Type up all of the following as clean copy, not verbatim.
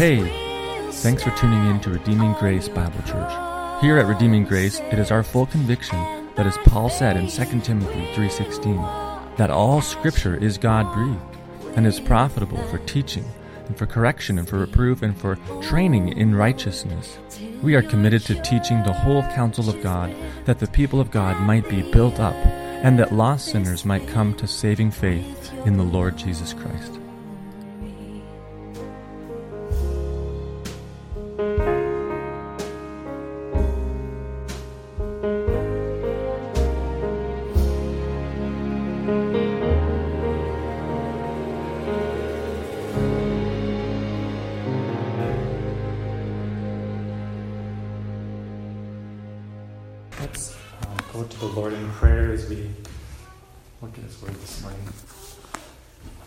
Hey, thanks for tuning in to Redeeming Grace Bible Church. Here at Redeeming Grace, it is our full conviction that, as Paul said in 2 Timothy 3:16, that all Scripture is God-breathed and is profitable for teaching and for correction and for reproof and for training in righteousness. We are committed to teaching the whole counsel of God, that the people of God might be built up and that lost sinners might come to saving faith in the Lord Jesus Christ.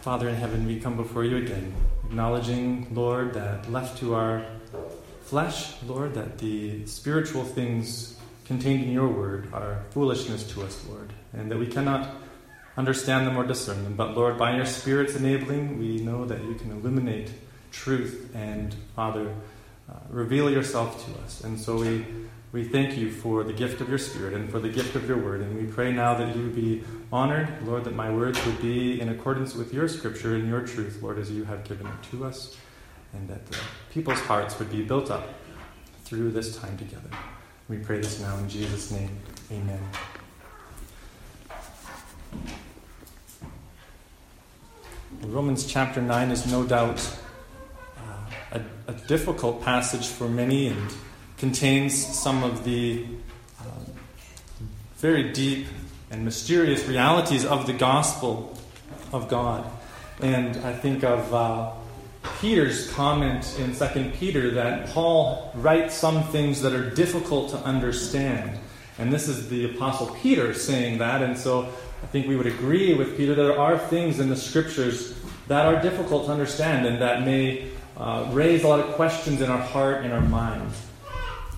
Father in heaven, we come before you again, acknowledging, Lord, that left to our flesh, Lord, that the spiritual things contained in your word are foolishness to us, Lord, and that we cannot understand them or discern them. But, Lord, by your Spirit's enabling, we know that you can illuminate truth and, Father, reveal yourself to us. And so we thank you for the gift of your Spirit and for the gift of your word. And we pray now that you be honored, Lord, that my words would be in accordance with your Scripture and your truth, Lord, as you have given it to us, and that the people's hearts would be built up through this time together. We pray this now in Jesus' name. Amen. Romans chapter 9 is no doubt a difficult passage for many, and contains some of the very deep and mysterious realities of the gospel of God. And I think of Peter's comment in 2 Peter that Paul writes some things that are difficult to understand. And this is the Apostle Peter saying that. And so I think we would agree with Peter that there are things in the Scriptures that are difficult to understand and that may raise a lot of questions in our heart and our mind.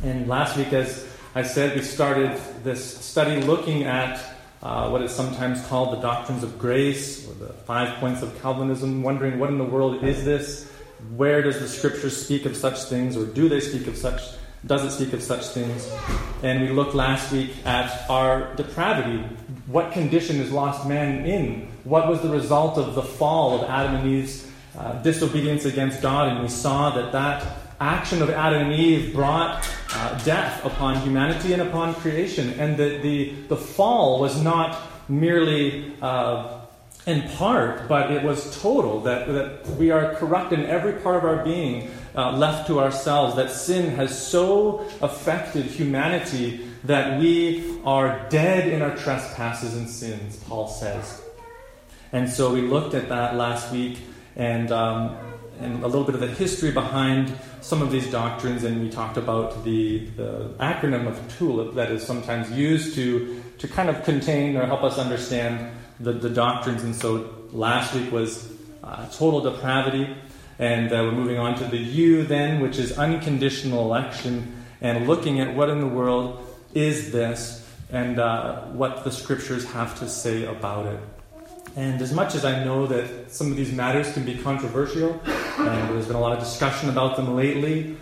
And last week, as I said, we started this study looking at what is sometimes called the doctrines of grace, or the 5 points of Calvinism, wondering what in the world is this? Where does the Scripture speak of such things, or do they speak of such? Does it speak of such things? And we looked last week at our depravity. What condition is lost man in? What was the result of the fall of Adam and Eve's disobedience against God? And we saw that action of Adam and Eve brought death upon humanity and upon creation, and that the fall was not merely in part, but it was total, that we are corrupt in every part of our being, left to ourselves, that sin has so affected humanity that we are dead in our trespasses and sins, Paul says. And so we looked at that last week, and a little bit of the history behind some of these doctrines, and we talked about the acronym of TULIP that is sometimes used to kind of contain or help us understand the doctrines. And so last week was total depravity, and we're moving on to the U then, which is unconditional election, and looking at what in the world is this, and what the Scriptures have to say about it. And as much as I know that some of these matters can be controversial, and there's been a lot of discussion about them lately,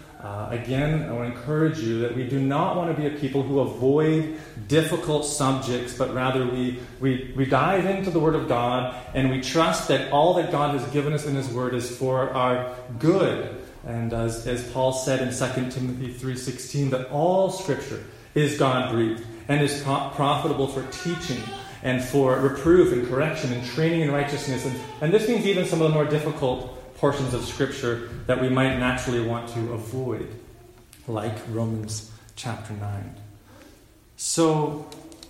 again, I want to encourage you that we do not want to be a people who avoid difficult subjects, but rather we dive into the Word of God, and we trust that all that God has given us in His Word is for our good. And as Paul said in 2 Timothy 3:16, that all Scripture is God-breathed and is profitable for teaching, and for reproof and correction and training in righteousness. And this means even some of the more difficult portions of Scripture that we might naturally want to avoid, like Romans chapter 9. So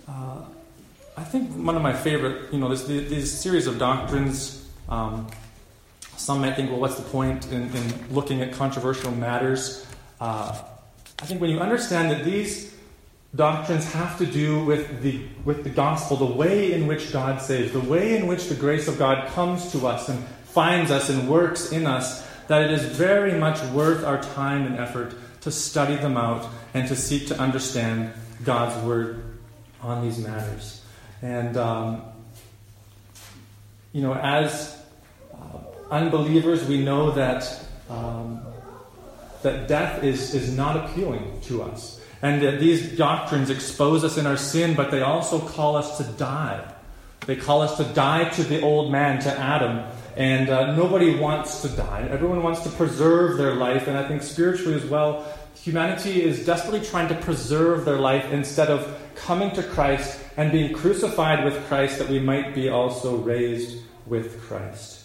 I think one of my favorite, these series of doctrines, some might think, well, what's the point in looking at controversial matters? I think when you understand that these doctrines have to do with the gospel, the way in which God saves, the way in which the grace of God comes to us and finds us and works in us, that it is very much worth our time and effort to study them out and to seek to understand God's word on these matters. And, as unbelievers, we know that that death is not appealing to us. And that these doctrines expose us in our sin, but they also call us to die. They call us to die to the old man, to Adam. And nobody wants to die. Everyone wants to preserve their life. And I think spiritually as well, humanity is desperately trying to preserve their life instead of coming to Christ and being crucified with Christ, that we might be also raised with Christ.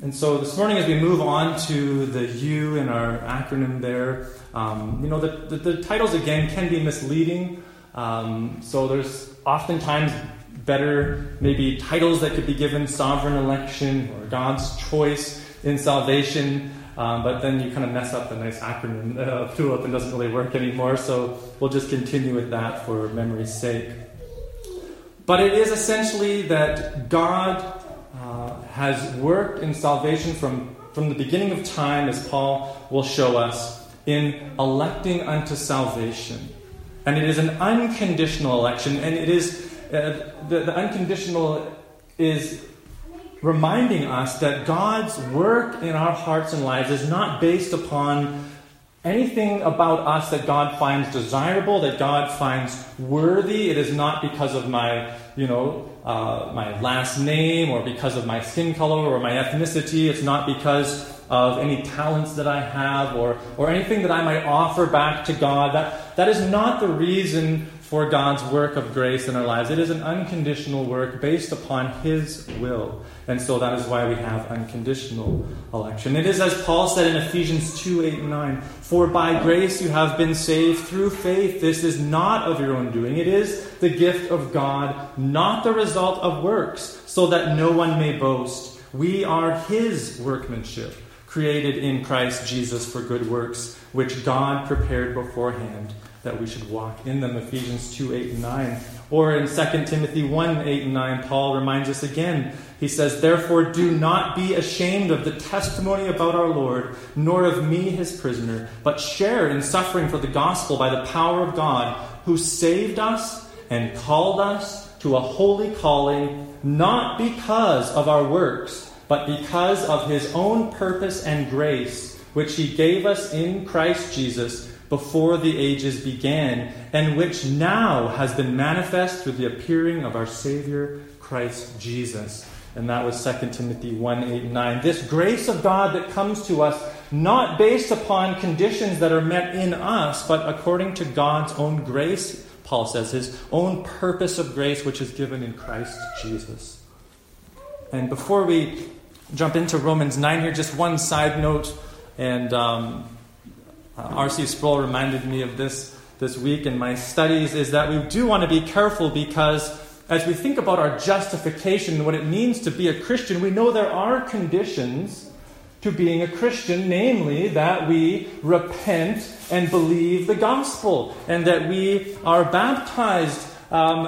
And so this morning, as we move on to the U in our acronym there, the titles again can be misleading. So there's oftentimes better maybe titles that could be given, sovereign election or God's choice in salvation, but then you kind of mess up the nice acronym throughout and doesn't really work anymore, so we'll just continue with that for memory's sake. But it is essentially that God has worked in salvation from the beginning of time, as Paul will show us, in electing unto salvation. And it is an unconditional election, and it is the unconditional is reminding us that God's work in our hearts and lives is not based upon anything about us that God finds desirable, that God finds worthy. It is not because of my, my last name or because of my skin color or my ethnicity. It's not because of any talents that I have or anything that I might offer back to God. That is not the reason for God's work of grace in our lives. It is an unconditional work based upon His will. And so that is why we have unconditional election. It is, as Paul said in Ephesians 2:8-9, "For by grace you have been saved through faith. This is not of your own doing. It is the gift of God, not the result of works, so that no one may boast. We are His workmanship, created in Christ Jesus for good works, which God prepared beforehand, that we should walk in them," Ephesians 2:8-9. Or in 2 Timothy 1:8-9, Paul reminds us again. He says, "Therefore do not be ashamed of the testimony about our Lord, nor of me his prisoner, but share in suffering for the gospel by the power of God, who saved us and called us to a holy calling, not because of our works, but because of his own purpose and grace, which he gave us in Christ Jesus before the ages began, and which now has been manifest through the appearing of our Savior, Christ Jesus." And that was 2 Timothy 1:8-9. This grace of God that comes to us, not based upon conditions that are met in us, but according to God's own grace, Paul says, his own purpose of grace, which is given in Christ Jesus. And before we jump into Romans 9 here, just one side note, and R.C. Sproul reminded me of this week in my studies, is that we do want to be careful, because as we think about our justification, what it means to be a Christian, we know there are conditions to being a Christian, namely that we repent and believe the gospel, and that we are baptized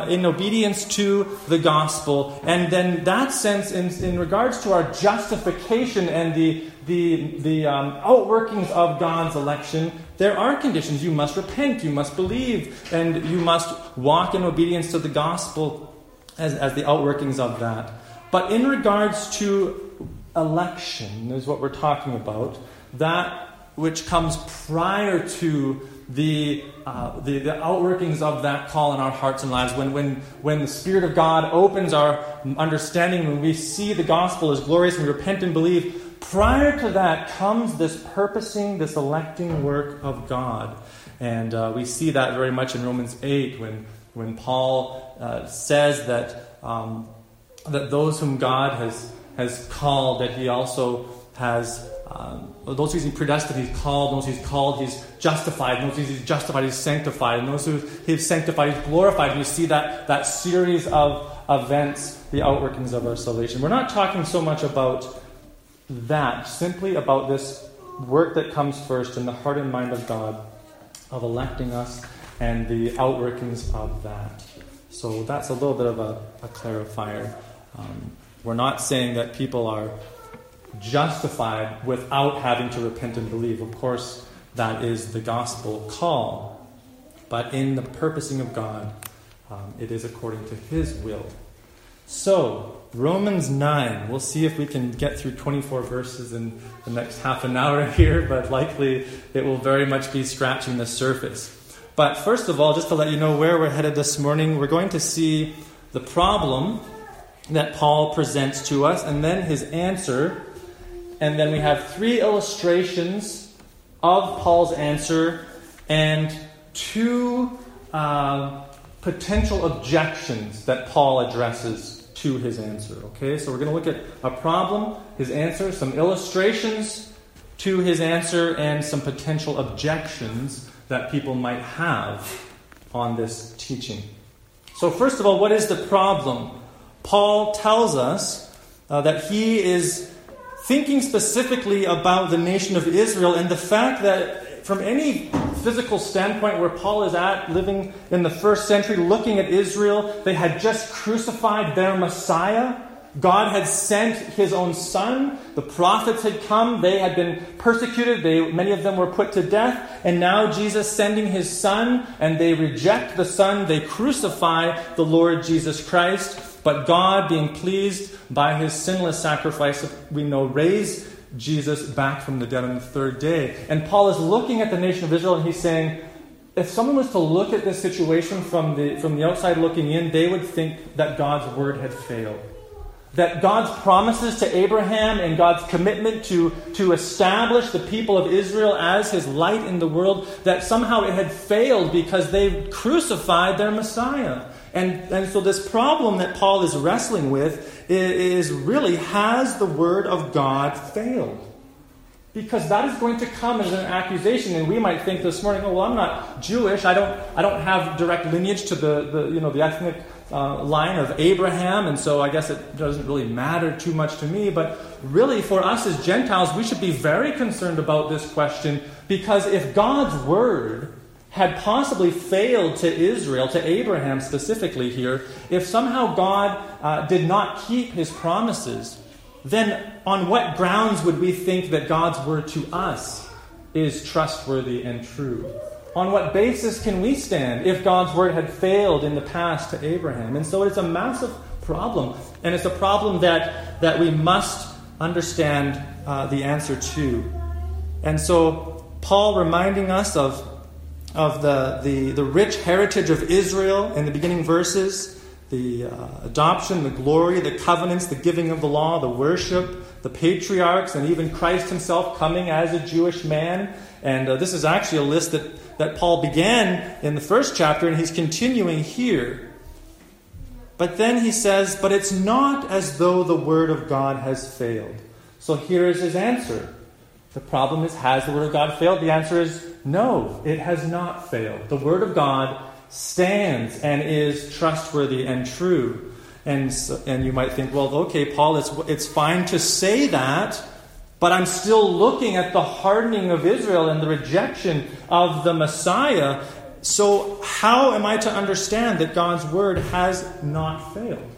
in obedience to the gospel. And then that sense in regards to our justification and the outworkings of God's election, there are conditions. You must repent, you must believe, and you must walk in obedience to the gospel as the outworkings of that. But in regards to election, is what we're talking about, that which comes prior to the outworkings of that call in our hearts and lives. When the Spirit of God opens our understanding, when we see the gospel as glorious and we repent and believe, prior to that comes this purposing, this electing work of God. And we see that very much in Romans 8 when Paul says that those whom God has called, that he also has... those who he's predestined, he's called. Those who he's called, he's justified. Those who he's justified, he's sanctified. And those who he's sanctified, he's glorified. And you see that series of events, the outworkings of our salvation. We're not talking so much about that, simply about this work that comes first in the heart and mind of God, of electing us and the outworkings of that. So that's a little bit of a clarifier. We're not saying that people are justified without having to repent and believe. Of course, that is the gospel call. But in the purposing of God, it is according to His will. So, Romans 9. We'll see if we can get through 24 verses in the next half an hour here, but likely it will very much be scratching the surface. But first of all, just to let you know where we're headed this morning, we're going to see the problem that Paul presents to us, and then his answer, and then we have three illustrations of Paul's answer, and two potential objections that Paul addresses to his answer. Okay, so we're going to look at a problem, his answer, some illustrations to his answer, and some potential objections that people might have on this teaching. So first of all, what is the problem? Paul tells us that he is thinking specifically about the nation of Israel, and the fact that from any physical standpoint where Paul is at, living in the first century, looking at Israel, they had just crucified their Messiah. God had sent his own son. The prophets had come. They had been persecuted. Many of them were put to death. And now Jesus sending his son, and they reject the son. They crucify the Lord Jesus Christ. But God, being pleased by his sinless sacrifice, we know, raised Jesus back from the dead on the third day. And Paul is looking at the nation of Israel, and he's saying, if someone was to look at this situation from the outside looking in, they would think that God's word had failed. That God's promises to Abraham and God's commitment to establish the people of Israel as his light in the world, that somehow it had failed because they crucified their Messiah. And so this problem that Paul is wrestling with is really, has the word of God failed? Because that is going to come as an accusation, and we might think this morning, oh, well, I'm not Jewish. I don't have direct lineage to the ethnic line of Abraham, and so I guess it doesn't really matter too much to me. But really, for us as Gentiles, we should be very concerned about this question, because if God's word had possibly failed to Israel, to Abraham specifically here, if somehow God did not keep his promises, then on what grounds would we think that God's word to us is trustworthy and true? On what basis can we stand if God's word had failed in the past to Abraham? And so it's a massive problem, and it's a problem that we must understand the answer to. And so Paul reminding us of the rich heritage of Israel in the beginning verses, the adoption, the glory, the covenants, the giving of the law, the worship, the patriarchs, and even Christ himself coming as a Jewish man. And this is actually a list that Paul began in the first chapter, and he's continuing here. But then he says, but it's not as though the word of God has failed. So here is his answer. The problem is, has the word of God failed? The answer is no, it has not failed. The word of God stands and is trustworthy and true. And you might think, well, okay, Paul, it's fine to say that, but I'm still looking at the hardening of Israel and the rejection of the Messiah. So how am I to understand that God's word has not failed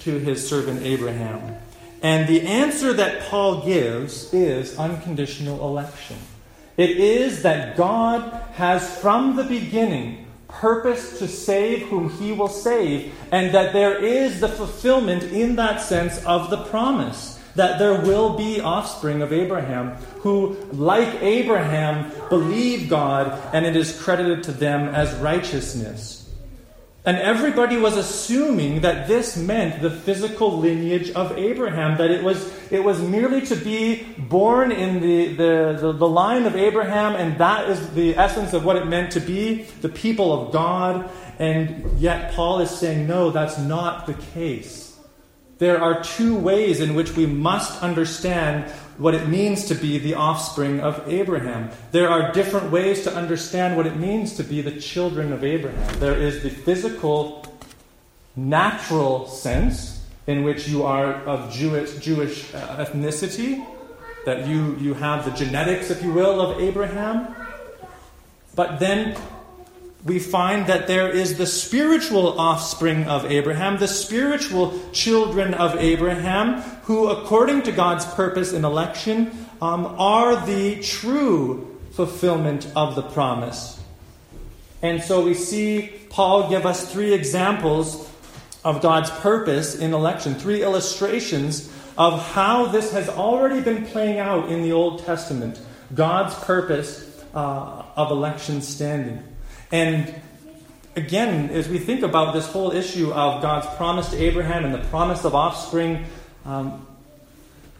to his servant Abraham? And the answer that Paul gives is unconditional election. It is that God has from the beginning purpose to save whom he will save, and that there is the fulfillment in that sense of the promise that there will be offspring of Abraham who, like Abraham, believe God, and it is credited to them as righteousness. And everybody was assuming that this meant the physical lineage of Abraham, that it was merely to be born in the line of Abraham, and that is the essence of what it meant to be the people of God. And yet Paul is saying, no, that's not the case. There are two ways in which we must understand what it means to be the offspring of Abraham. There are different ways to understand what it means to be the children of Abraham. There is the physical, natural sense in which you are of Jewish ethnicity, that you have the genetics, if you will, of Abraham. But then we find that there is the spiritual offspring of Abraham, the spiritual children of Abraham, who, according to God's purpose in election, are the true fulfillment of the promise. And so we see Paul give us three examples of God's purpose in election, three illustrations of how this has already been playing out in the Old Testament, God's purpose of election standing. And again, as we think about this whole issue of God's promise to Abraham and the promise of offspring,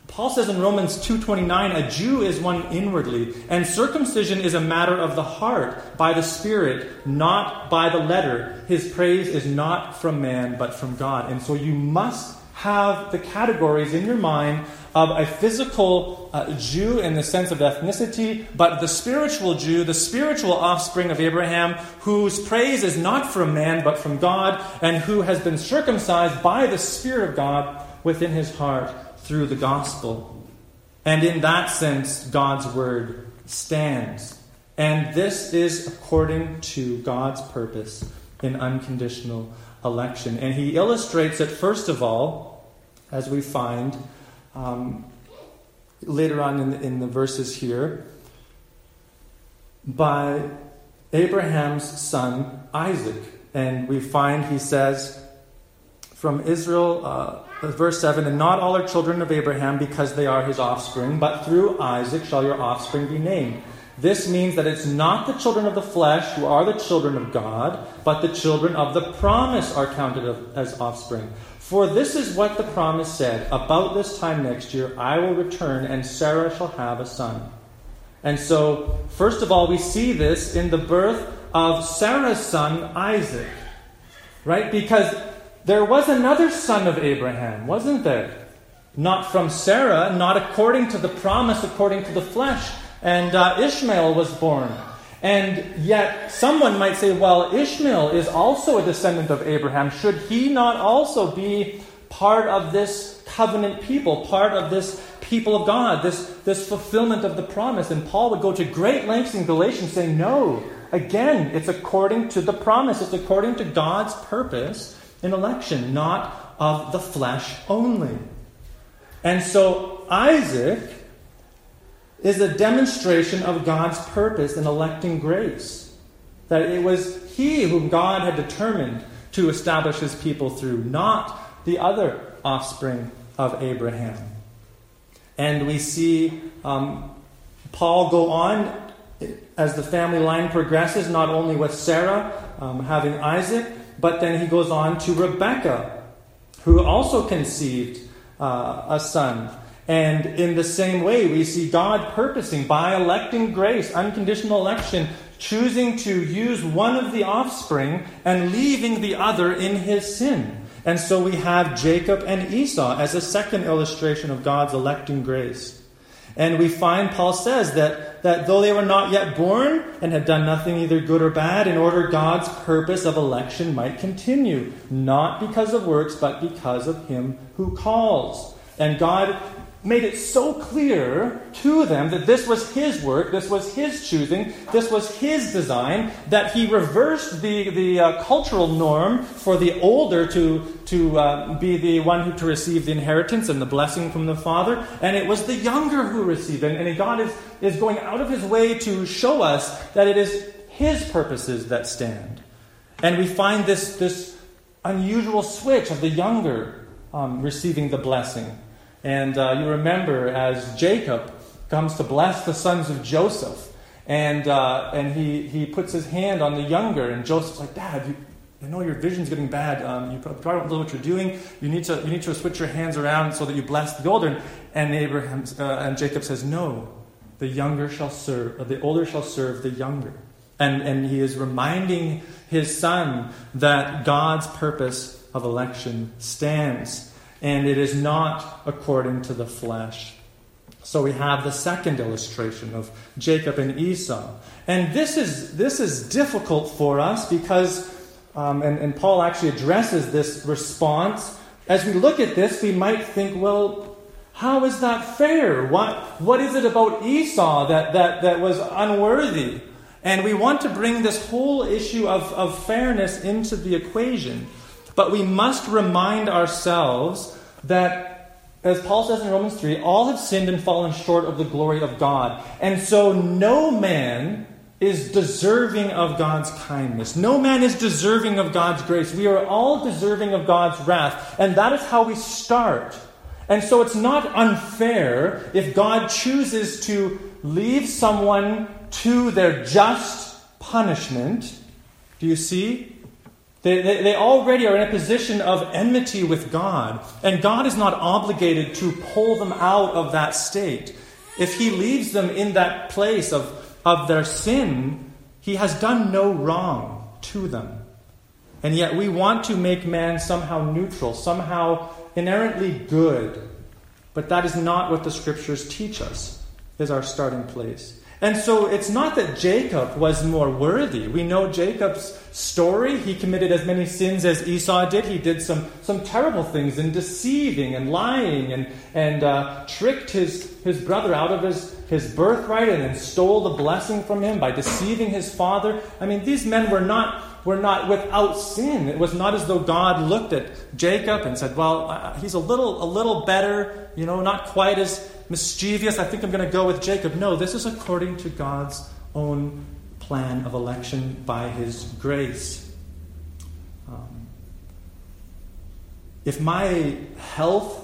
Paul says in Romans 2:29, a Jew is one inwardly, and circumcision is a matter of the heart, by the Spirit, not by the letter. His praise is not from man, but from God. And so you must have the categories in your mind of a physical Jew in the sense of ethnicity, but the spiritual Jew, the spiritual offspring of Abraham, whose praise is not from man but from God, and who has been circumcised by the Spirit of God within his heart through the gospel. And in that sense, God's word stands. And this is according to God's purpose in unconditional election. And he illustrates it, first of all, as we find later on in the verses here, by Abraham's son Isaac. And we find, he says, from Israel, verse 7, and not all are children of Abraham because they are his offspring, but through Isaac shall your offspring be named. This means that it's not the children of the flesh who are the children of God, but the children of the promise are counted as offspring. For this is what the promise said, about this time next year, I will return and Sarah shall have a son. And so, first of all, we see this in the birth of Sarah's son, Isaac. Right? Because there was another son of Abraham, wasn't there? Not from Sarah, not according to the promise, according to the flesh. And Ishmael was born. And yet someone might say, well, Ishmael is also a descendant of Abraham. Should he not also be part of this covenant people, part of this people of God, this fulfillment of the promise? And Paul would go to great lengths in Galatians saying, no, again, it's according to the promise. It's according to God's purpose in election, not of the flesh only. And so Isaac is a demonstration of God's purpose in electing grace. That it was he whom God had determined to establish his people through, not the other offspring of Abraham. And we see Paul go on as the family line progresses, not only with Sarah having Isaac, but then he goes on to Rebekah, who also conceived a son. And in the same way, we see God purposing by electing grace, unconditional election, choosing to use one of the offspring and leaving the other in his sin. And so we have Jacob and Esau as a second illustration of God's electing grace. And we find Paul says that though they were not yet born and had done nothing either good or bad, in order God's purpose of election might continue, not because of works, but because of him who calls. And God made it so clear to them that this was his work, this was his choosing, this was his design, that he reversed the cultural norm for the older to be the one who to receive the inheritance and the blessing from the father, and it was the younger who received it. And God is going out of his way to show us that it is his purposes that stand. And we find this unusual switch of the younger receiving the blessing. And you remember as Jacob comes to bless the sons of Joseph, and he puts his hand on the younger, and Joseph's like, Dad, I know your vision's getting bad. You probably don't know what you're doing. You need to switch your hands around so that you bless the older. And Jacob says, No, the younger shall serve, or the older shall serve the younger. And he is reminding his son that God's purpose of election stands. And it is not according to the flesh. So we have the second illustration of Jacob and Esau. And this is difficult for us because, and Paul actually addresses this response. As we look at this, we might think, well, how is that fair? What is it about Esau that was unworthy? And we want to bring this whole issue of fairness into the equation. But we must remind ourselves that, as Paul says in Romans 3, all have sinned and fallen short of the glory of God. And so no man is deserving of God's kindness. No man is deserving of God's grace. We are all deserving of God's wrath. And that is how we start. And so it's not unfair if God chooses to leave someone to their just punishment. Do you see? They already are in a position of enmity with God. And God is not obligated to pull them out of that state. If he leaves them in that place of their sin, he has done no wrong to them. And yet we want to make man somehow neutral, somehow inherently good. But that is not what the scriptures teach us, is our starting place. And so it's not that Jacob was more worthy. We know Jacob's story. He committed as many sins as Esau did. He did some terrible things in deceiving and lying and tricked his brother out of his birthright and then stole the blessing from him by deceiving his father. I mean, these men were not without sin. It was not as though God looked at Jacob and said, well, he's a little better, you know, not quite as mischievous. I think I'm going to go with Jacob. No, this is according to God's own plan of election by his grace. If my health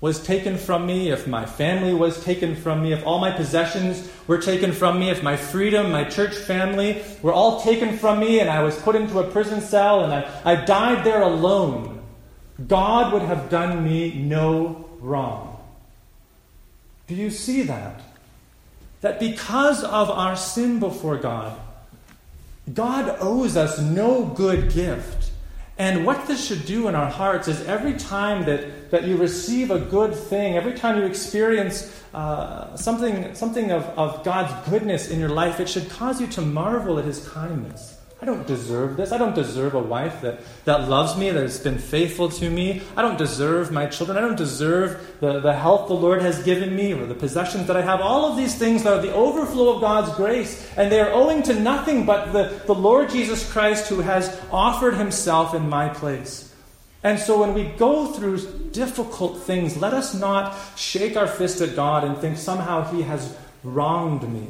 was taken from me, if my family was taken from me, if all my possessions were taken from me, if my freedom, my church family were all taken from me and I was put into a prison cell and I died there alone, God would have done me no wrong. Do you see that? That because of our sin before God, God owes us no good gift. And what this should do in our hearts is every time that you receive a good thing, every time you experience something of God's goodness in your life, it should cause you to marvel at his kindness. I don't deserve this. I don't deserve a wife that loves me, that has been faithful to me. I don't deserve my children. I don't deserve the health the Lord has given me or the possessions that I have. All of these things are the overflow of God's grace, and they are owing to nothing but the Lord Jesus Christ, who has offered himself in my place. And so when we go through difficult things, let us not shake our fist at God and think somehow he has wronged me.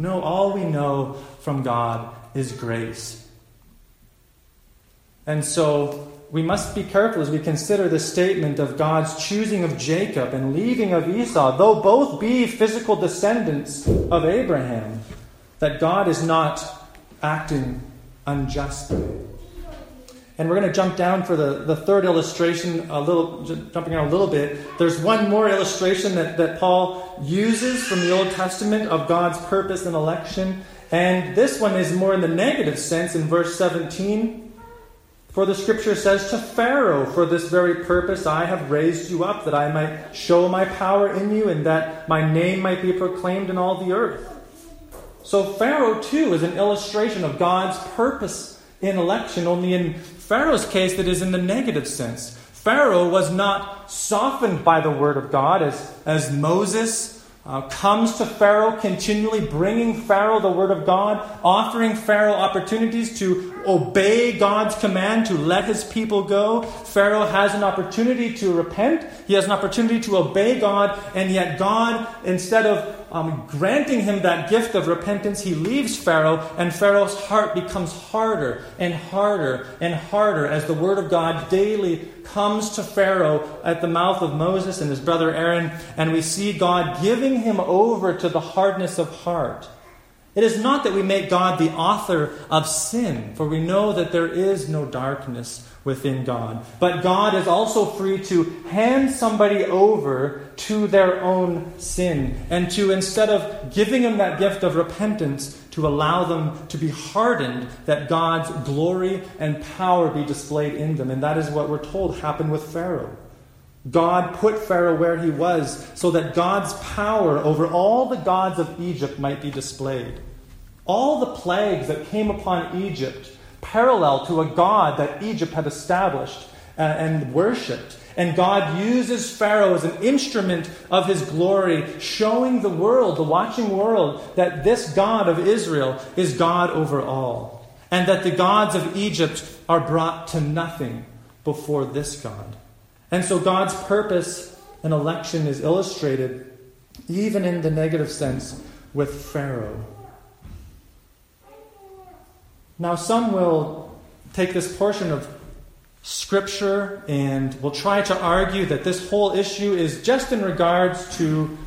No, all we know from God is grace. And so we must be careful as we consider the statement of God's choosing of Jacob and leaving of Esau, though both be physical descendants of Abraham, that God is not acting unjustly. And we're going to jump down for the third illustration, jumping out a little bit. There's one more illustration that Paul uses from the Old Testament of God's purpose and election. And this one is more in the negative sense in verse 17. For the scripture says to Pharaoh, for this very purpose I have raised you up, that I might show my power in you and that my name might be proclaimed in all the earth. So Pharaoh too is an illustration of God's purpose in election, only in Pharaoh's case that is in the negative sense. Pharaoh was not softened by the word of God as Moses comes to Pharaoh, continually bringing Pharaoh the word of God, offering Pharaoh opportunities to obey God's command to let his people go. Pharaoh has an opportunity to repent. He has an opportunity to obey God. And yet God, instead of granting him that gift of repentance, he leaves Pharaoh, and Pharaoh's heart becomes harder and harder and harder as the word of God daily comes to Pharaoh at the mouth of Moses and his brother Aaron, and we see God giving him over to the hardness of heart. It is not that we make God the author of sin, for we know that there is no darkness within God. But God is also free to hand somebody over to their own sin and to, instead of giving them that gift of repentance, to allow them to be hardened, that God's glory and power be displayed in them. And that is what we're told happened with Pharaoh. God put Pharaoh where he was so that God's power over all the gods of Egypt might be displayed. All the plagues that came upon Egypt parallel to a god that Egypt had established and worshipped. And God uses Pharaoh as an instrument of his glory, showing the world, the watching world, that this God of Israel is God over all. And that the gods of Egypt are brought to nothing before this God. And so God's purpose and election is illustrated, even in the negative sense, with Pharaoh. Now, some will take this portion of Scripture and will try to argue that this whole issue is just in regards to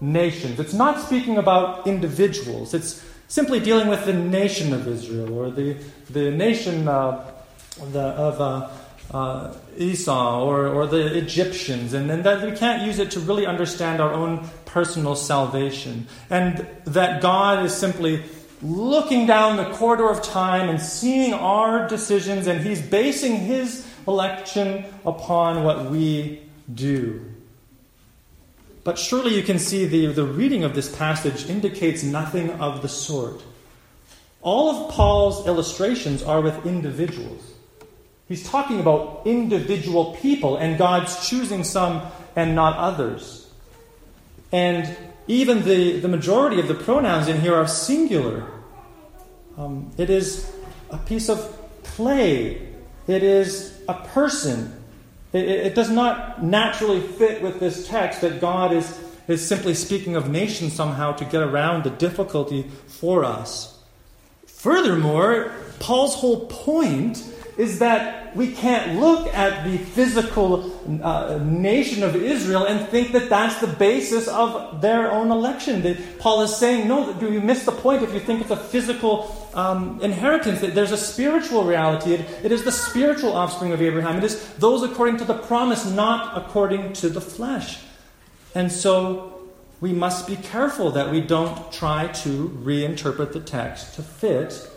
nations. It's not speaking about individuals. It's simply dealing with the nation of Israel, or the nation of Esau, or the Egyptians, and that we can't use it to really understand our own personal salvation, and that God is simply looking down the corridor of time and seeing our decisions, and he's basing his election upon what we do. But surely you can see the reading of this passage indicates nothing of the sort. All of Paul's illustrations are with individuals. He's talking about individual people and God's choosing some and not others. And even the majority of the pronouns in here are singular. It is a piece of clay. It is a person. It does not naturally fit with this text that God is simply speaking of nations somehow to get around the difficulty for us. Furthermore, Paul's whole point is that we can't look at the physical nation of Israel and think that that's the basis of their own election. Paul is saying, no, do you miss the point if you think it's a physical inheritance? That there's a spiritual reality. It is the spiritual offspring of Abraham. It is those according to the promise, not according to the flesh. And so we must be careful that we don't try to reinterpret the text to fit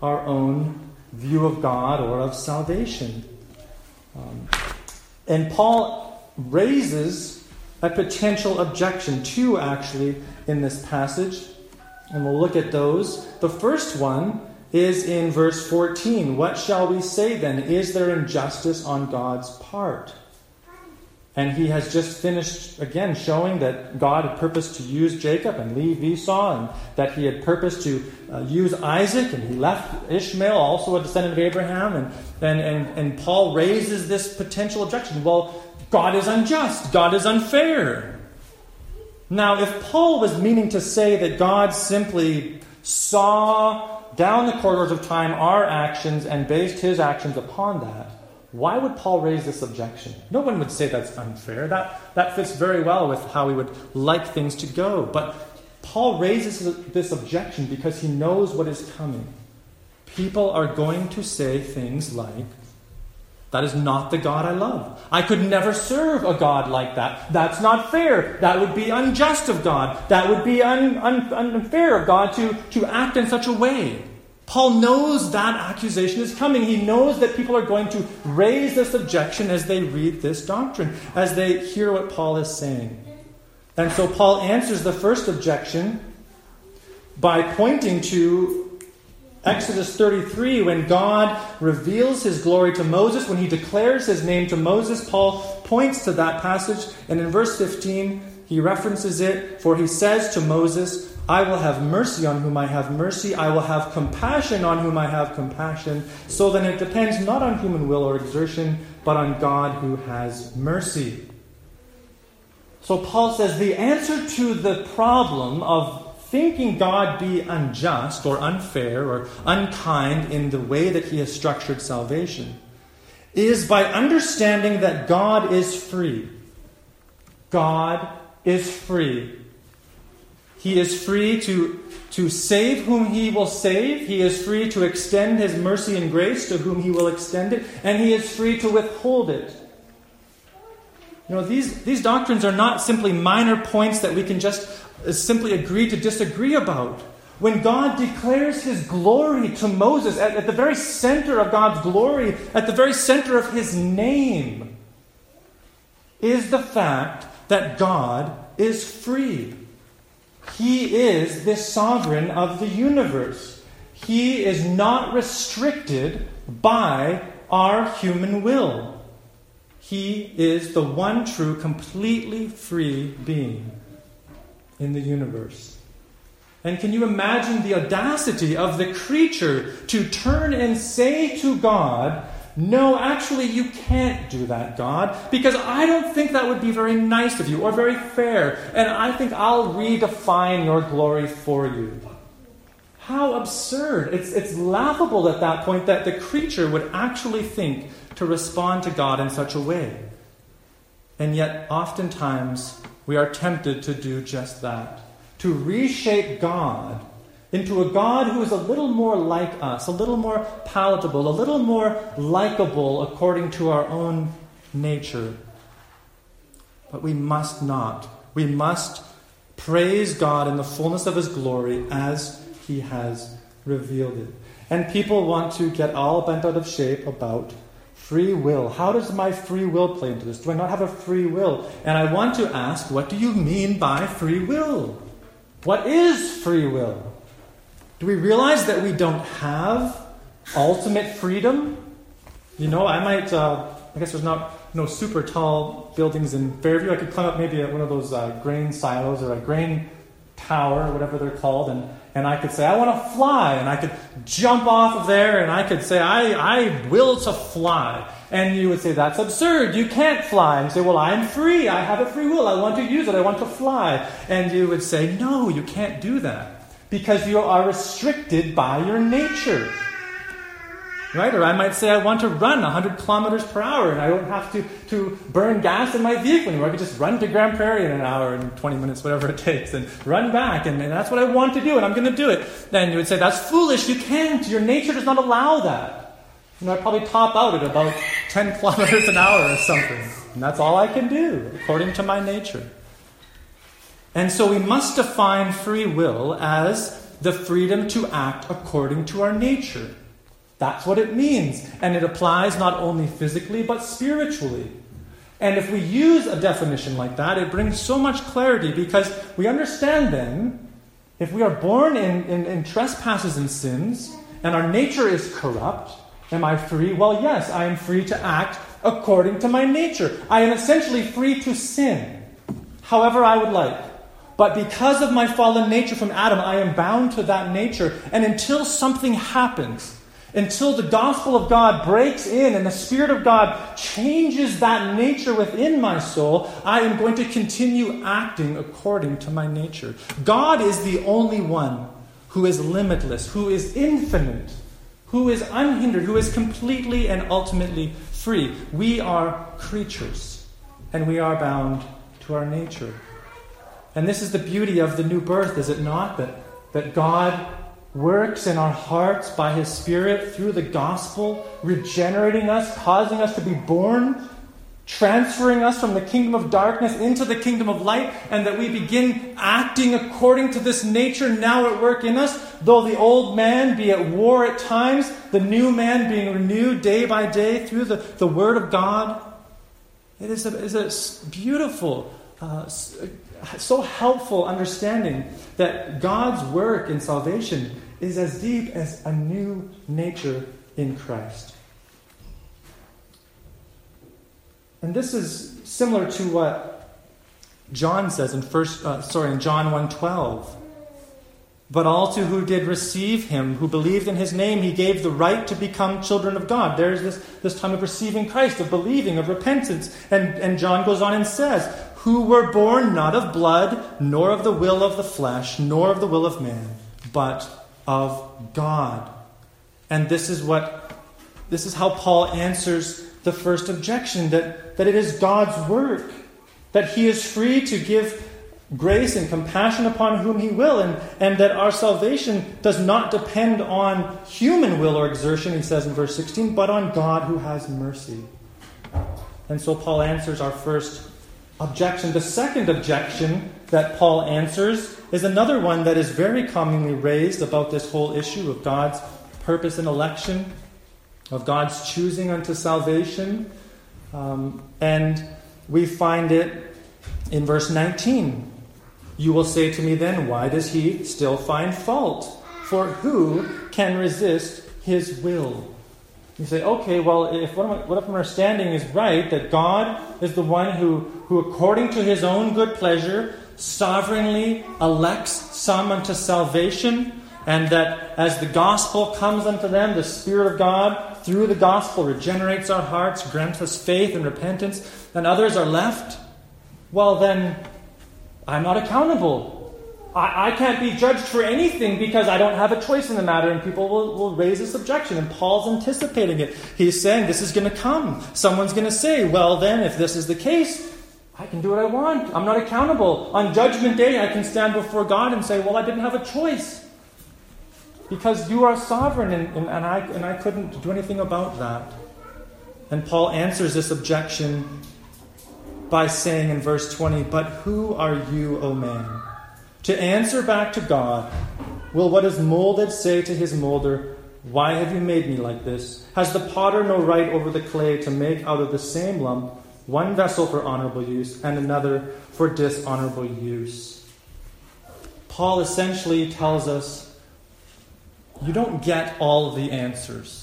our own view of God or of salvation. And Paul raises a potential objection, two actually, in this passage. And we'll look at those. The first one is in verse 14. What shall we say then? Is there injustice on God's part? And he has just finished, again, showing that God had purposed to use Jacob and leave Esau, and that he had purposed to use Isaac, and he left Ishmael, also a descendant of Abraham. And Paul raises this potential objection. Well, God is unjust. God is unfair. Now, if Paul was meaning to say that God simply saw down the corridors of time our actions and based his actions upon that, why would Paul raise this objection? No one would say that's unfair. That fits very well with how we would like things to go. But Paul raises this objection because he knows what is coming. People are going to say things like, that is not the God I love. I could never serve a God like that. That's not fair. That would be unjust of God. That would be unfair of God to act in such a way. Paul knows that accusation is coming. He knows that people are going to raise this objection as they read this doctrine, as they hear what Paul is saying. And so Paul answers the first objection by pointing to Exodus 33, when God reveals his glory to Moses, when he declares his name to Moses. Paul points to that passage, and in verse 15, he references it, for he says to Moses, I will have mercy on whom I have mercy. I will have compassion on whom I have compassion. So then it depends not on human will or exertion, but on God who has mercy. So Paul says the answer to the problem of thinking God be unjust or unfair or unkind in the way that he has structured salvation is by understanding that God is free. God is free. He is free to save whom he will save. He is free to extend his mercy and grace to whom he will extend it. And he is free to withhold it. You know, these doctrines are not simply minor points that we can just simply agree to disagree about. When God declares his glory to Moses, at the very center of God's glory, at the very center of his name, is the fact that God is free. He is the sovereign of the universe. He is not restricted by our human will. He is the one true, completely free being in the universe. And can you imagine the audacity of the creature to turn and say to God, no, actually, you can't do that, God, because I don't think that would be very nice of you or very fair, and I think I'll redefine your glory for you. How absurd. It's laughable at that point that the creature would actually think to respond to God in such a way. And yet, oftentimes, we are tempted to do just that, to reshape God into a God who is a little more like us, a little more palatable, a little more likable according to our own nature. But we must not. We must praise God in the fullness of His glory as He has revealed it. And people want to get all bent out of shape about free will. How does my free will play into this? Do I not have a free will? And I want to ask, what do you mean by free will? What is free will? Do we realize that we don't have ultimate freedom? You know, I might, I guess there's no super tall buildings in Fairview. I could climb up maybe at one of those grain silos or a grain tower, or whatever they're called, and I could say, I want to fly, and I could jump off of there, and I could say, I will to fly. And you would say, that's absurd. You can't fly. And you say, well, I'm free. I have a free will. I want to use it. I want to fly. And you would say, no, you can't do that because you are restricted by your nature. Right? Or I might say, I want to run 100 kilometers per hour, and I don't have to burn gas in my vehicle anymore. I could just run to Grand Prairie in an hour and 20 minutes, whatever it takes, and run back, and that's what I want to do, and I'm going to do it. Then you would say, that's foolish. You can't. Your nature does not allow that. You know, I'd probably top out at about 10 kilometers an hour or something, and that's all I can do according to my nature. And so we must define free will as the freedom to act according to our nature. That's what it means. And it applies not only physically, but spiritually. And if we use a definition like that, it brings so much clarity because we understand then, if we are born in trespasses and sins, and our nature is corrupt, am I free? Well, yes, I am free to act according to my nature. I am essentially free to sin, however I would like. But because of my fallen nature from Adam, I am bound to that nature. And until something happens, until the gospel of God breaks in and the Spirit of God changes that nature within my soul, I am going to continue acting according to my nature. God is the only one who is limitless, who is infinite, who is unhindered, who is completely and ultimately free. We are creatures, and we are bound to our nature. And this is the beauty of the new birth, is it not? That God works in our hearts by His Spirit through the gospel, regenerating us, causing us to be born, transferring us from the kingdom of darkness into the kingdom of light, and that we begin acting according to this nature now at work in us. Though the old man be at war at times, the new man being renewed day by day through the Word of God. It is a beautiful, so helpful understanding that God's work in salvation is as deep as a new nature in Christ. And this is similar to what John says in John 1:12. But all to who did receive Him, who believed in His name, He gave the right to become children of God. There's this time of receiving Christ, of believing, of repentance. And John goes on and says, who were born not of blood, nor of the will of the flesh, nor of the will of man, but of God. And this is how Paul answers the first objection, that it is God's work, that He is free to give grace and compassion upon whom He will, and that our salvation does not depend on human will or exertion, he says in verse 16, but on God who has mercy. And so Paul answers our first objection. The second objection that Paul answers is another one that is very commonly raised about this whole issue of God's purpose and election, of God's choosing unto salvation. And we find it in verse 19. You will say to me then, why does He still find fault? For who can resist His will? You say, okay, well, if my understanding is right, that God is the one who according to His own good pleasure, sovereignly elects some unto salvation, and that as the gospel comes unto them, the Spirit of God, through the gospel, regenerates our hearts, grants us faith and repentance, and others are left, well then, I'm not accountable. I can't be judged for anything because I don't have a choice in the matter, and people will raise this objection. And Paul's anticipating it. He's saying this is going to come. Someone's going to say, well then, if this is the case, I can do what I want. I'm not accountable. On Judgment Day, I can stand before God and say, well, I didn't have a choice because you are sovereign, and I couldn't do anything about that. And Paul answers this objection by saying in verse 20, but who are you, O man, to answer back to God? Will what is molded say to his molder, why have you made me like this? Has the potter no right over the clay to make out of the same lump one vessel for honorable use and another for dishonorable use? Paul essentially tells us, you don't get all of the answers.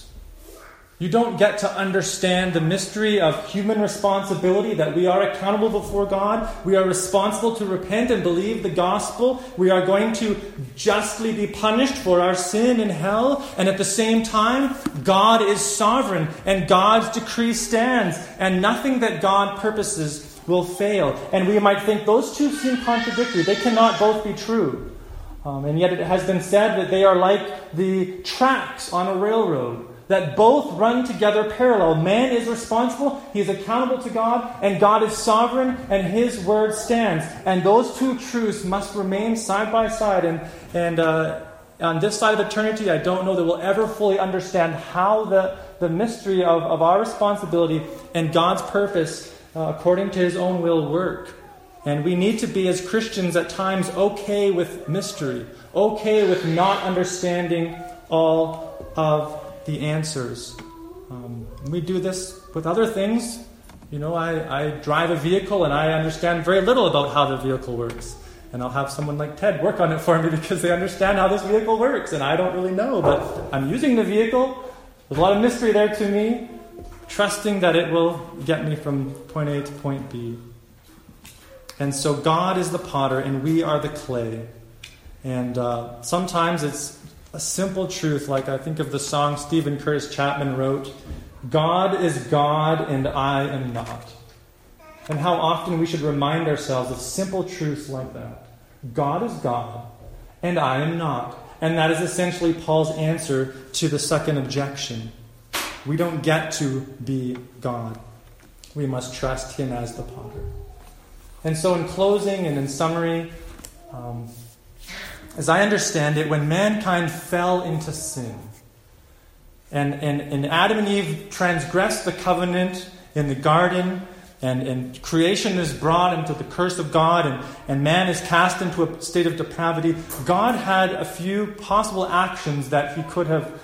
You don't get to understand the mystery of human responsibility, that we are accountable before God. We are responsible to repent and believe the gospel. We are going to justly be punished for our sin in hell. And at the same time, God is sovereign and God's decree stands, and nothing that God purposes will fail. And we might think those two seem contradictory. They cannot both be true. And yet it has been said that they are like the tracks on a railroad, that both run together parallel. Man is responsible, he is accountable to God, and God is sovereign, and his word stands. And those two truths must remain side by side. And on this side of eternity, I don't know that we'll ever fully understand how the mystery of our responsibility and God's purpose according to his own will work. And we need to be, as Christians, at times okay with mystery, okay with not understanding all of the answers. We do this with other things. You know, I drive a vehicle and I understand very little about how the vehicle works. And I'll have someone like Ted work on it for me because they understand how this vehicle works. And I don't really know, but I'm using the vehicle. There's a lot of mystery there to me, trusting that it will get me from point A to point B. And so God is the potter and we are the clay. And sometimes it's a simple truth, like I think of the song Stephen Curtis Chapman wrote, God is God and I am not. And how often we should remind ourselves of simple truths like that. God is God and I am not. And that is essentially Paul's answer to the second objection. We don't get to be God. We must trust him as the potter. And so in closing and in summary, as I understand it, when mankind fell into sin and Adam and Eve transgressed the covenant in the garden, and creation is brought into the curse of God, and man is cast into a state of depravity, God had a few possible actions that he could have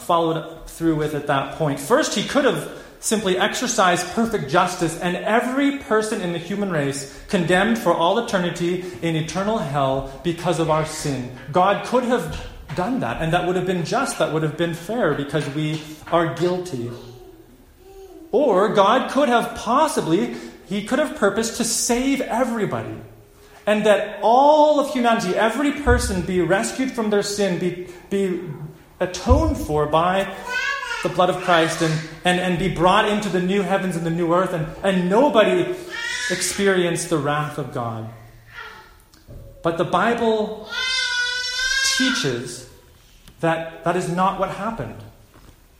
followed through with at that point. First, he could have simply exercise perfect justice, and every person in the human race condemned for all eternity in eternal hell because of our sin. God could have done that, and that would have been just, that would have been fair, because we are guilty. Or God could have possibly, he could have purposed to save everybody, and that all of humanity, every person, be rescued from their sin, be atoned for by the blood of Christ, and be brought into the new heavens and the new earth, and nobody experienced the wrath of God. But the Bible teaches that that is not what happened.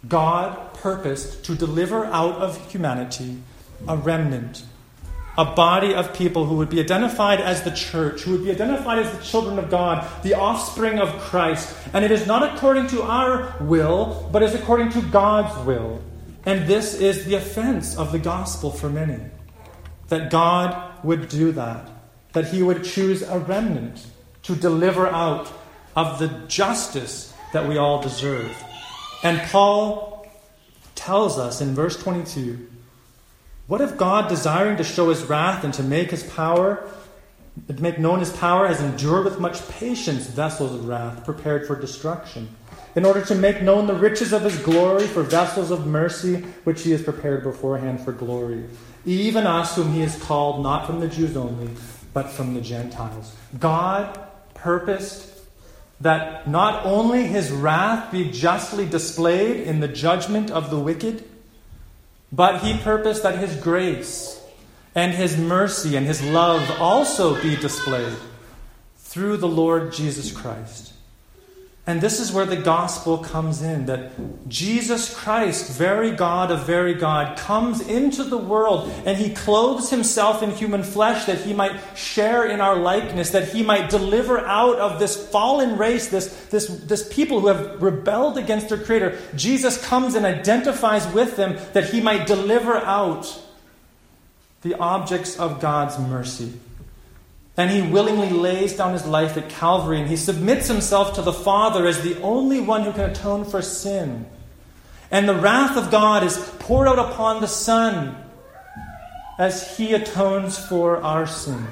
God purposed to deliver out of humanity a remnant, a body of people who would be identified as the church, who would be identified as the children of God, the offspring of Christ. And it is not according to our will, but is according to God's will. And this is the offense of the gospel for many, that God would do that, that he would choose a remnant to deliver out of the justice that we all deserve. And Paul tells us in verse 22, what if God, desiring to show his wrath and to make known his power, has endured with much patience vessels of wrath prepared for destruction, in order to make known the riches of his glory for vessels of mercy, which he has prepared beforehand for glory, even us whom he has called, not from the Jews only, but from the Gentiles. God purposed that not only his wrath be justly displayed in the judgment of the wicked, but he purposed that his grace and his mercy and his love also be displayed through the Lord Jesus Christ. And this is where the gospel comes in, that Jesus Christ, very God of very God, comes into the world and he clothes himself in human flesh that he might share in our likeness, that he might deliver out of this fallen race, this people who have rebelled against their Creator. Jesus comes and identifies with them that he might deliver out the objects of God's mercy. And he willingly lays down his life at Calvary, and he submits himself to the Father as the only one who can atone for sin. And the wrath of God is poured out upon the Son as he atones for our sin.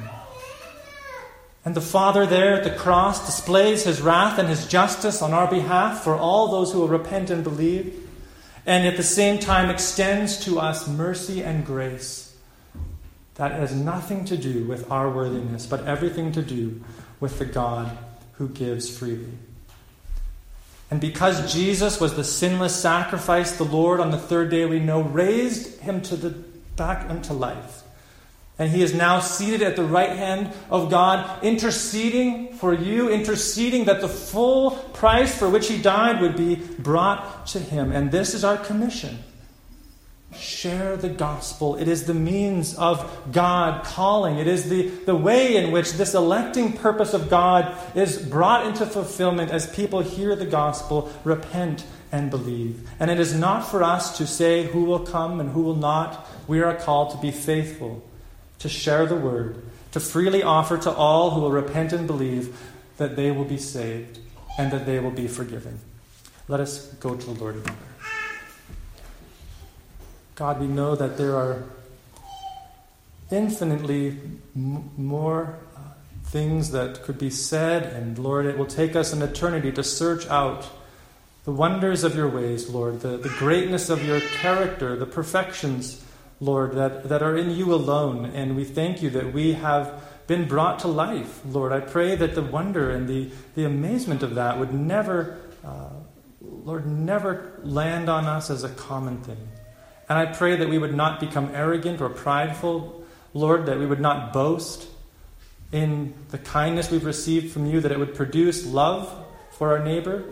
And the Father there at the cross displays his wrath and his justice on our behalf for all those who will repent and believe, and at the same time extends to us mercy and grace. That has nothing to do with our worthiness, but everything to do with the God who gives freely. And because Jesus was the sinless sacrifice, the Lord on the third day, we know, raised him back unto life. And he is now seated at the right hand of God, interceding for you, interceding that the full price for which he died would be brought to him. And this is our commission. Share the gospel. It is the means of God calling. It is the way in which this electing purpose of God is brought into fulfillment as people hear the gospel, repent, and believe. And it is not for us to say who will come and who will not. We are called to be faithful, to share the word, to freely offer to all who will repent and believe that they will be saved and that they will be forgiven. Let us go to the Lord in prayer. God, we know that there are infinitely more things that could be said. And Lord, it will take us an eternity to search out the wonders of your ways, Lord, the greatness of your character, the perfections, Lord, that are in you alone. And we thank you that we have been brought to life, Lord. I pray that the wonder and the amazement of that would never land on us as a common thing. And I pray that we would not become arrogant or prideful, Lord, that we would not boast in the kindness we've received from you, that it would produce love for our neighbor,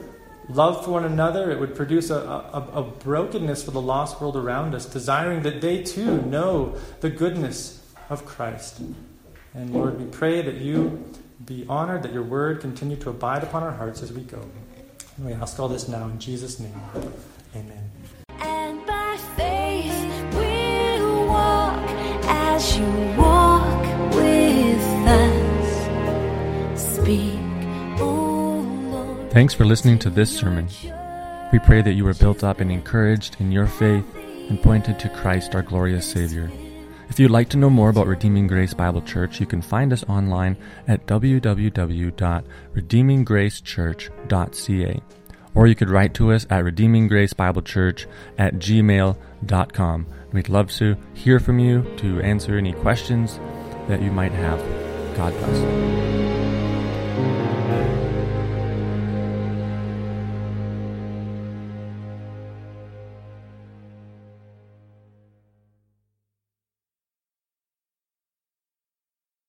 love for one another. It would produce a brokenness for the lost world around us, desiring that they too know the goodness of Christ. And Lord, we pray that you be honored, that your word continue to abide upon our hearts as we go. And we ask all this now in Jesus' name. Amen. As you walk with us, speak, O Lord. Thanks for listening to this sermon. We pray that you were built up and encouraged in your faith and pointed to Christ, our glorious Savior. If you'd like to know more about Redeeming Grace Bible Church, you can find us online at www.redeeminggracechurch.ca. Or you could write to us at Redeeming Grace Bible Church @gmail.com. We'd love to hear from you, to answer any questions that you might have. God bless.